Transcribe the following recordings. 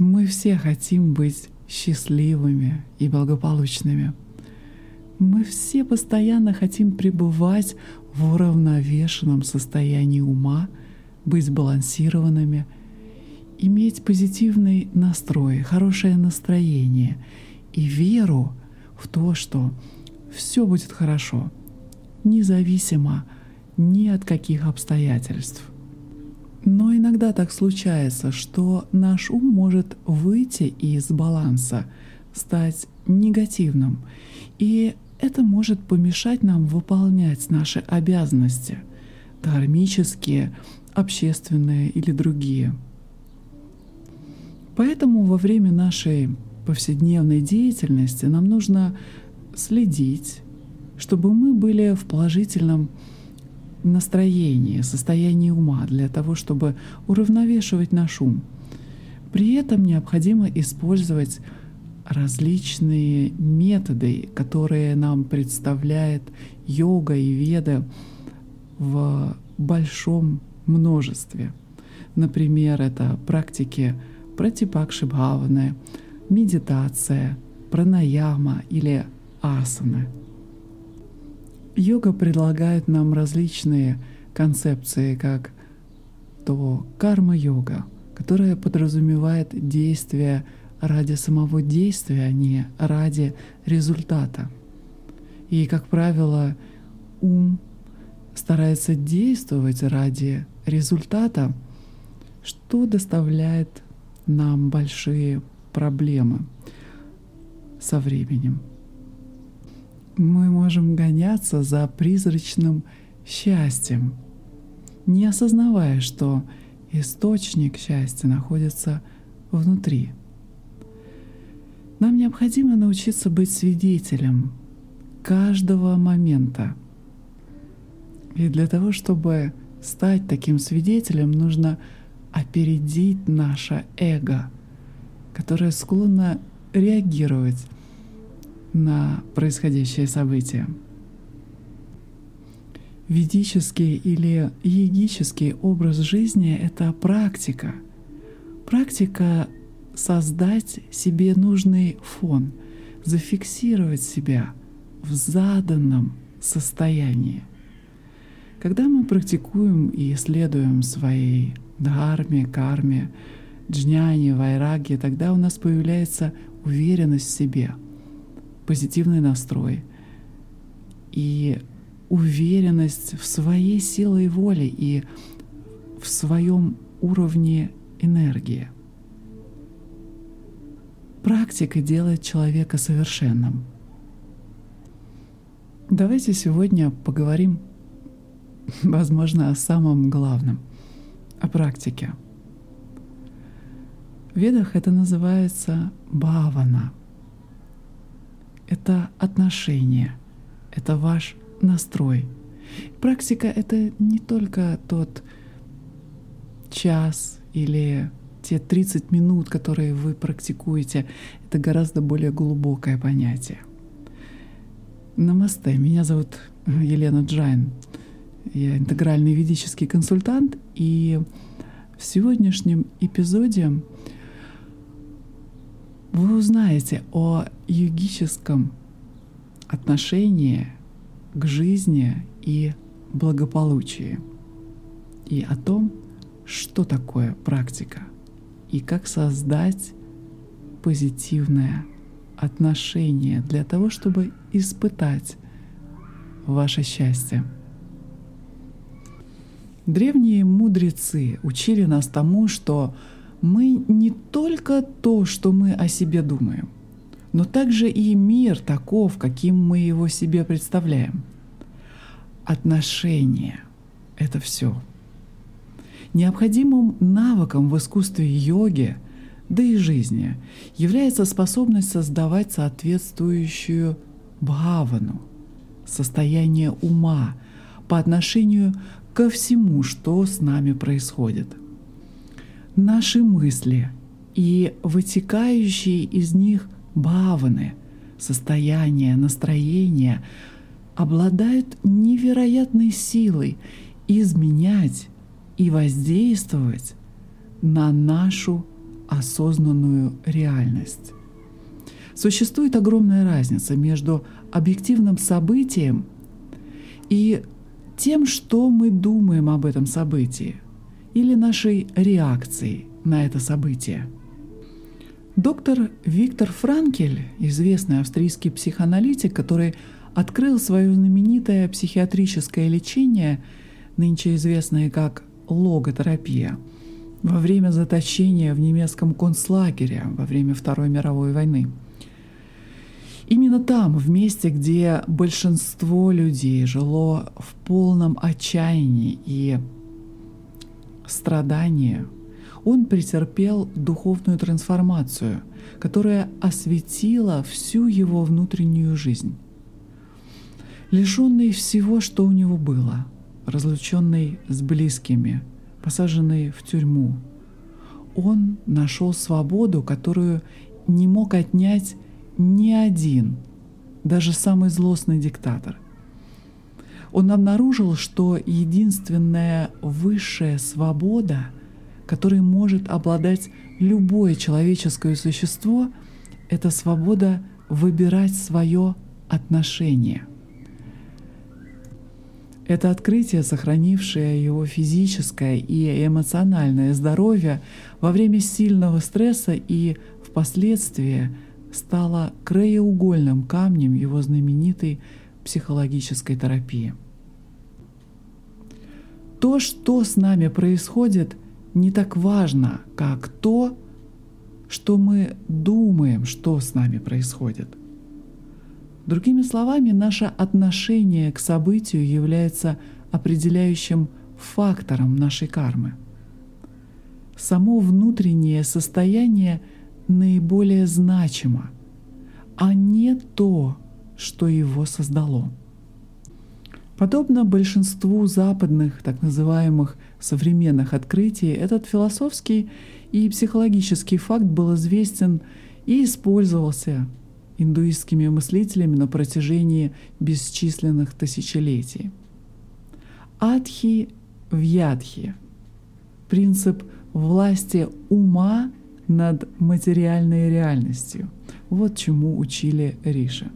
Мы все хотим быть счастливыми и благополучными. Мы все постоянно хотим пребывать в уравновешенном состоянии ума, быть сбалансированными, иметь позитивный настрой, хорошее настроение и веру в то, что все будет хорошо, независимо ни от каких обстоятельств. Но иногда так случается, что наш ум может выйти из баланса, стать негативным, и это может помешать нам выполнять наши обязанности — дхармические, общественные или другие. Поэтому во время нашей повседневной деятельности нам нужно следить, чтобы мы были в положительном настроении, состоянии ума, для того, чтобы уравновешивать наш ум. При этом необходимо использовать различные методы, которые нам представляет йога и веда в большом множестве. Например, это практики прати-пакши-бхаваны, медитация, пранаяма или асаны. Йога предлагает нам различные концепции, как то карма-йога, которая подразумевает действие ради самого действия, а не ради результата. И, как правило, ум старается действовать ради результата, что доставляет нам большие проблемы со временем. Мы можем гоняться за призрачным счастьем, не осознавая, что источник счастья находится внутри. Нам необходимо научиться быть свидетелем каждого момента. И для того, чтобы стать таким свидетелем, нужно опередить наше эго, которое склонно реагировать на происходящее событие. Ведический или йогический образ жизни — это практика. Практика создать себе нужный фон, зафиксировать себя в заданном состоянии. Когда мы практикуем и следуем своей дхарме, карме, джняне, вайраге, тогда у нас появляется уверенность в себе, позитивный настрой и уверенность в своей силе воли и в своем уровне энергии. Практика делает человека совершенным. Давайте сегодня поговорим, возможно, о самом главном, о практике. В ведах это называется бхавана. Это отношение, это ваш настрой. Практика — это не только тот час или те 30 минут, которые вы практикуете. Это гораздо более глубокое понятие. Намасте, меня зовут Елена Джайн. Я интегральный ведический консультант, и в сегодняшнем эпизоде вы узнаете о йогическом отношении к жизни и благополучию, и о том, что такое практика, и как создать позитивное отношение для того, чтобы испытать ваше счастье. Древние мудрецы учили нас тому, что мы не только то, что мы о себе думаем, но также и мир таков, каким мы его себе представляем. Отношения — это все. Необходимым навыком в искусстве йоги, да и жизни, является способность создавать соответствующую бхавану, состояние ума по отношению ко всему, что с нами происходит. Наши мысли и вытекающие из них бхаваны, состояния, настроения обладают невероятной силой изменять и воздействовать на нашу осознанную реальность. Существует огромная разница между объективным событием и тем, что мы думаем об этом событии, или нашей реакцией на это событие. Доктор Виктор Франкл, известный австрийский психоаналитик, который открыл свое знаменитое психиатрическое лечение, нынче известное как логотерапия, во время заточения в немецком концлагере во время Второй мировой войны. Именно там, в месте, где большинство людей жило в полном отчаянии и страдании, он претерпел духовную трансформацию, которая осветила всю его внутреннюю жизнь. Лишенный всего, что у него было, разлученный с близкими, посаженный в тюрьму, он нашел свободу, которую не мог отнять ни один, даже самый злостный диктатор. Он обнаружил, что единственная высшая свобода, которой может обладать любое человеческое существо, это свобода выбирать свое отношение. Это открытие, сохранившее его физическое и эмоциональное здоровье во время сильного стресса и впоследствии стало краеугольным камнем его знаменитой психологической терапии. То, что с нами происходит, не так важно, как то, что мы думаем, что с нами происходит. Другими словами, наше отношение к событию является определяющим фактором нашей кармы. Само внутреннее состояние наиболее значимо, а не то, что его создало. Подобно большинству западных, так называемых современных открытий, этот философский и психологический факт был известен и использовался индуистскими мыслителями на протяжении бесчисленных тысячелетий. Адхи-вьядхи — принцип власти ума над материальной реальностью. Вот чему учили Риши.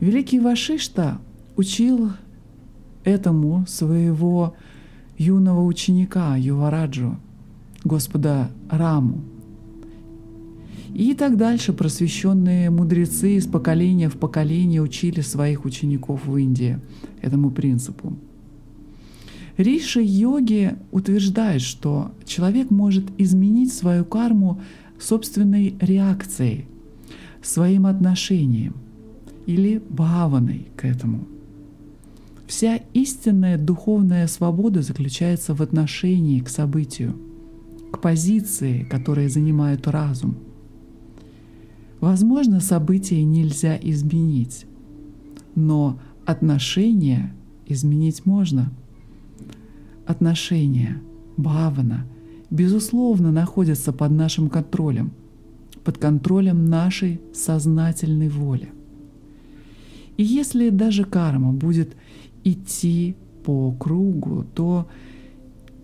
Великий Вашишта учил этому своего юного ученика Ювараджу, господа Раму. И так дальше просвещенные мудрецы из поколения в поколение учили своих учеников в Индии этому принципу. Риши-йоги утверждает, что человек может изменить свою карму собственной реакцией, своим отношением или бхаваной к этому. Вся истинная духовная свобода заключается в отношении к событию, к позиции, которую занимает разум. Возможно, событие нельзя изменить, но отношения изменить можно. Отношения, бхавана, безусловно, находятся под нашим контролем, под контролем нашей сознательной воли. И если даже карма будет идти по кругу, то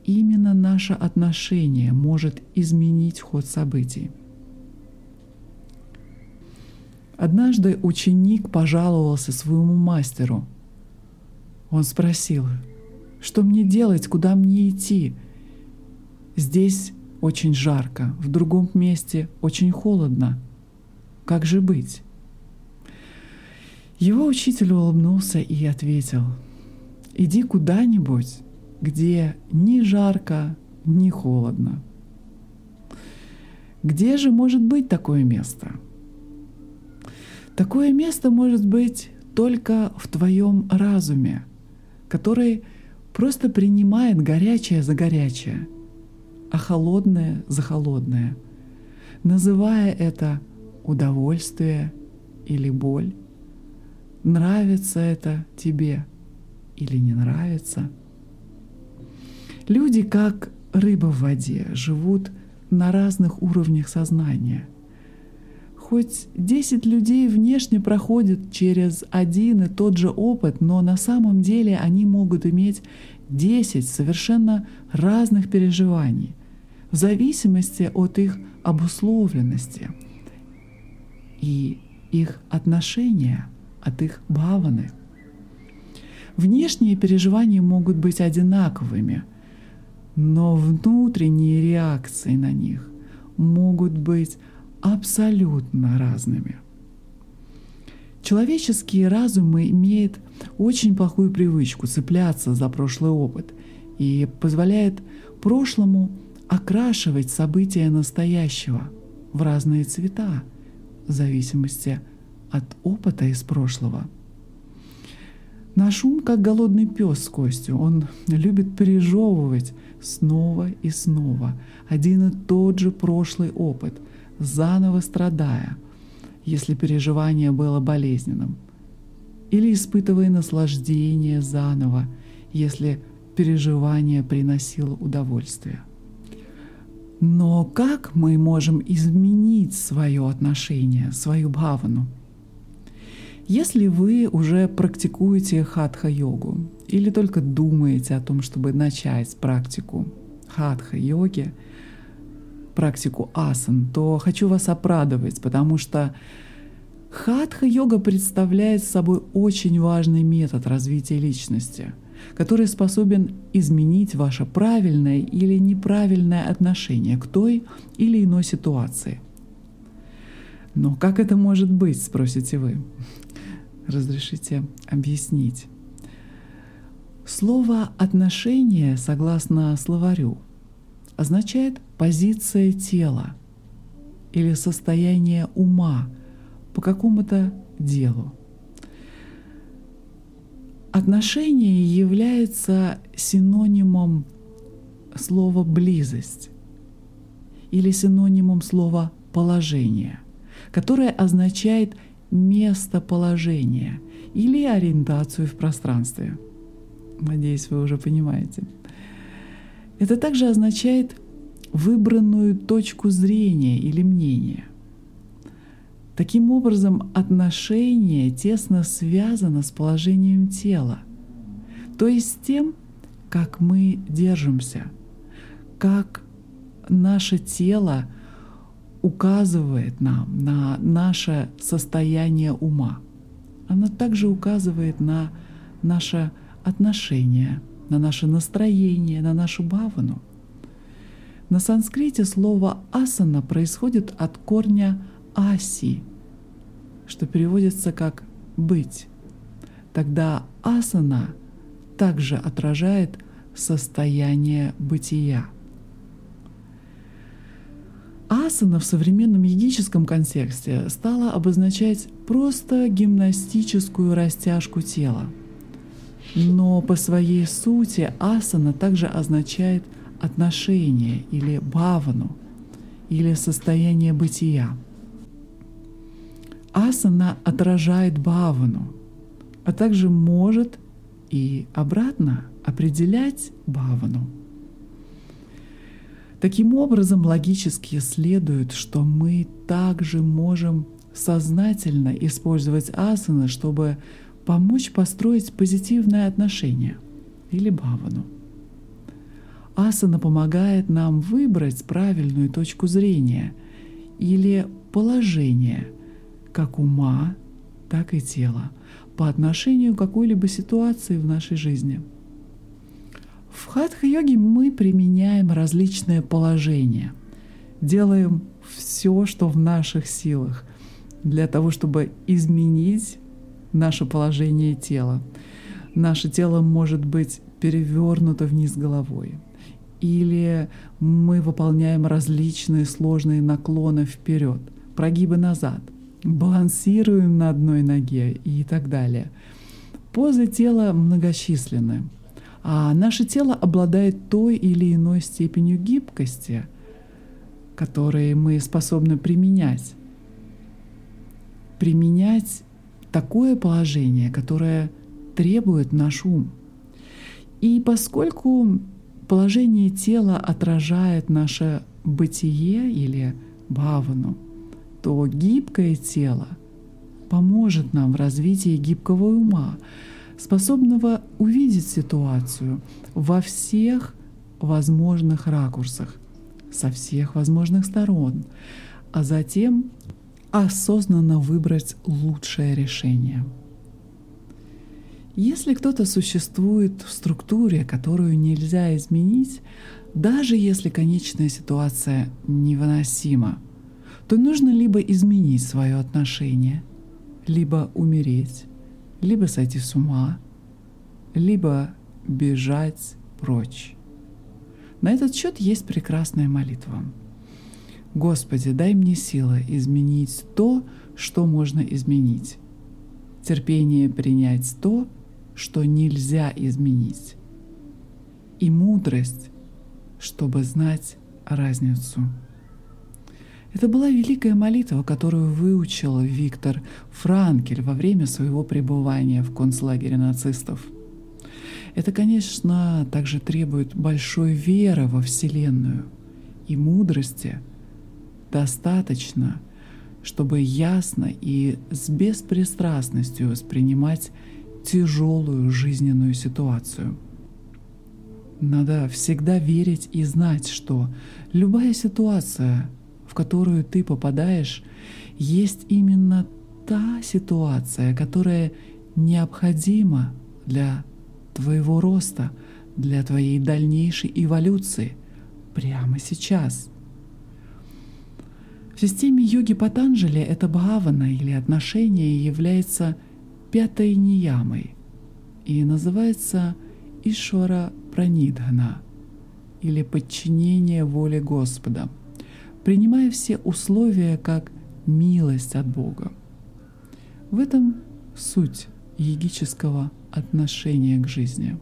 именно наше отношение может изменить ход событий. Однажды ученик пожаловался своему мастеру. Он спросил: «Что мне делать? Куда мне идти? Здесь очень жарко, в другом месте очень холодно. Как же быть?» Его учитель улыбнулся и ответил: «Иди куда-нибудь, где ни жарко, ни холодно». Где же может быть такое место? Такое место может быть только в твоем разуме, который просто принимает горячее за горячее, а холодное за холодное, называя это удовольствие или боль, нравится это тебе или не нравится. Люди, как рыба в воде, живут на разных уровнях сознания. Хоть 10 людей внешне проходят через один и тот же опыт, но на самом деле они могут иметь 10 совершенно разных переживаний, в зависимости от их обусловленности и их отношения, от их бхаваны. Внешние переживания могут быть одинаковыми, но внутренние реакции на них могут быть абсолютно разными. Человеческий разум имеет очень плохую привычку цепляться за прошлый опыт и позволяет прошлому окрашивать события настоящего в разные цвета в зависимости от опыта из прошлого. Наш ум как голодный пес с костью, он любит пережевывать снова и снова один и тот же прошлый опыт, заново страдая, если переживание было болезненным, или испытывая наслаждение заново, если переживание приносило удовольствие. Но как мы можем изменить свое отношение, свою бхавану? Если вы уже практикуете хатха-йогу или только думаете о том, чтобы начать практику хатха-йоги, практику асан, то хочу вас обрадовать, потому что хатха-йога представляет собой очень важный метод развития личности, который способен изменить ваше правильное или неправильное отношение к той или иной ситуации. Но как это может быть, спросите вы? Разрешите объяснить. Слово «отношение», согласно словарю, означает позиция тела или состояние ума по какому-то делу. Отношение является синонимом слова «близость» или синонимом слова «положение», которое означает местоположение или ориентацию в пространстве. Надеюсь, вы уже понимаете. Это также означает выбранную точку зрения или мнения. Таким образом, отношение тесно связано с положением тела, то есть с тем, как мы держимся, как наше тело указывает нам на наше состояние ума. Она также указывает на наше отношение, на наше настроение, на нашу бхавану. На санскрите слово «асана» происходит от корня «аси», что переводится как «быть». Тогда асана также отражает состояние бытия. Асана в современном йогическом контексте стала обозначать просто гимнастическую растяжку тела. Но по своей сути асана также означает отношение или бхавану, или состояние бытия. Асана отражает бхавану, а также может и обратно определять бхавану. Таким образом, логически следует, что мы также можем сознательно использовать асаны, чтобы помочь построить позитивное отношение или бхавану. Асана помогает нам выбрать правильную точку зрения или положение как ума, так и тела по отношению к какой-либо ситуации в нашей жизни. В хатха-йоге мы применяем различные положения, делаем все, что в наших силах, для того, чтобы изменить наше положение тела. Наше тело может быть перевернуто вниз головой, или мы выполняем различные сложные наклоны вперед, прогибы назад, балансируем на одной ноге и так далее. Позы тела многочисленны. А наше тело обладает той или иной степенью гибкости, которые мы способны применять. Применять такое положение, которое требует наш ум. И поскольку положение тела отражает наше бытие или бхавану, то гибкое тело поможет нам в развитии гибкого ума, способного увидеть ситуацию во всех возможных ракурсах, со всех возможных сторон, а затем осознанно выбрать лучшее решение. Если кто-то существует в структуре, которую нельзя изменить, даже если конечная ситуация невыносима, то нужно либо изменить свое отношение, либо умереть, либо сойти с ума, либо бежать прочь. На этот счет есть прекрасная молитва. «Господи, дай мне силы изменить то, что можно изменить, терпение принять то, что нельзя изменить, и мудрость, чтобы знать разницу». Это была великая молитва, которую выучил Виктор Франкл во время своего пребывания в концлагере нацистов. Это, конечно, также требует большой веры во Вселенную и мудрости. Достаточно, чтобы ясно и с беспристрастностью воспринимать тяжелую жизненную ситуацию. Надо всегда верить и знать, что любая ситуация, в которую ты попадаешь, есть именно та ситуация, которая необходима для твоего роста, для твоей дальнейшей эволюции прямо сейчас. В системе йоги Патанджали эта бхавана или отношение является пятой ниямой и называется ишвара пранидхана или подчинение воле Господа, принимая все условия как милость от Бога. В этом суть йогического отношения к жизни.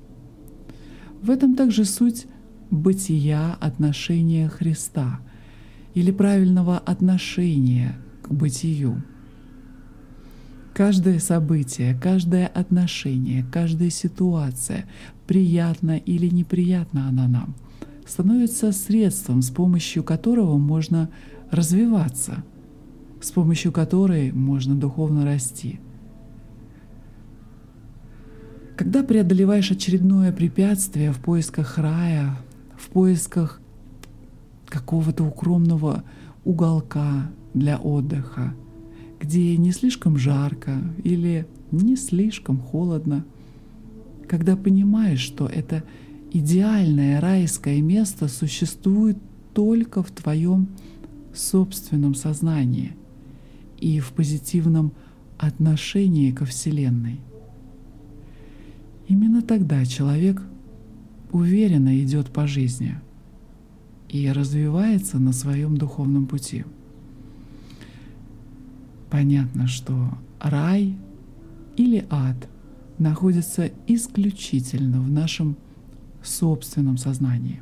В этом также суть бытия отношения Христа или правильного отношения к бытию. Каждое событие, каждое отношение, каждая ситуация, приятна или неприятна она нам, становится средством, с помощью которого можно развиваться, с помощью которой можно духовно расти. Когда преодолеваешь очередное препятствие в поисках рая, в поисках какого-то укромного уголка для отдыха, где не слишком жарко или не слишком холодно, когда понимаешь, что это идеальное райское место существует только в твоем собственном сознании и в позитивном отношении ко Вселенной. Именно тогда человек уверенно идет по жизни и развивается на своем духовном пути. Понятно, что рай или ад находятся исключительно в нашем собственном сознании.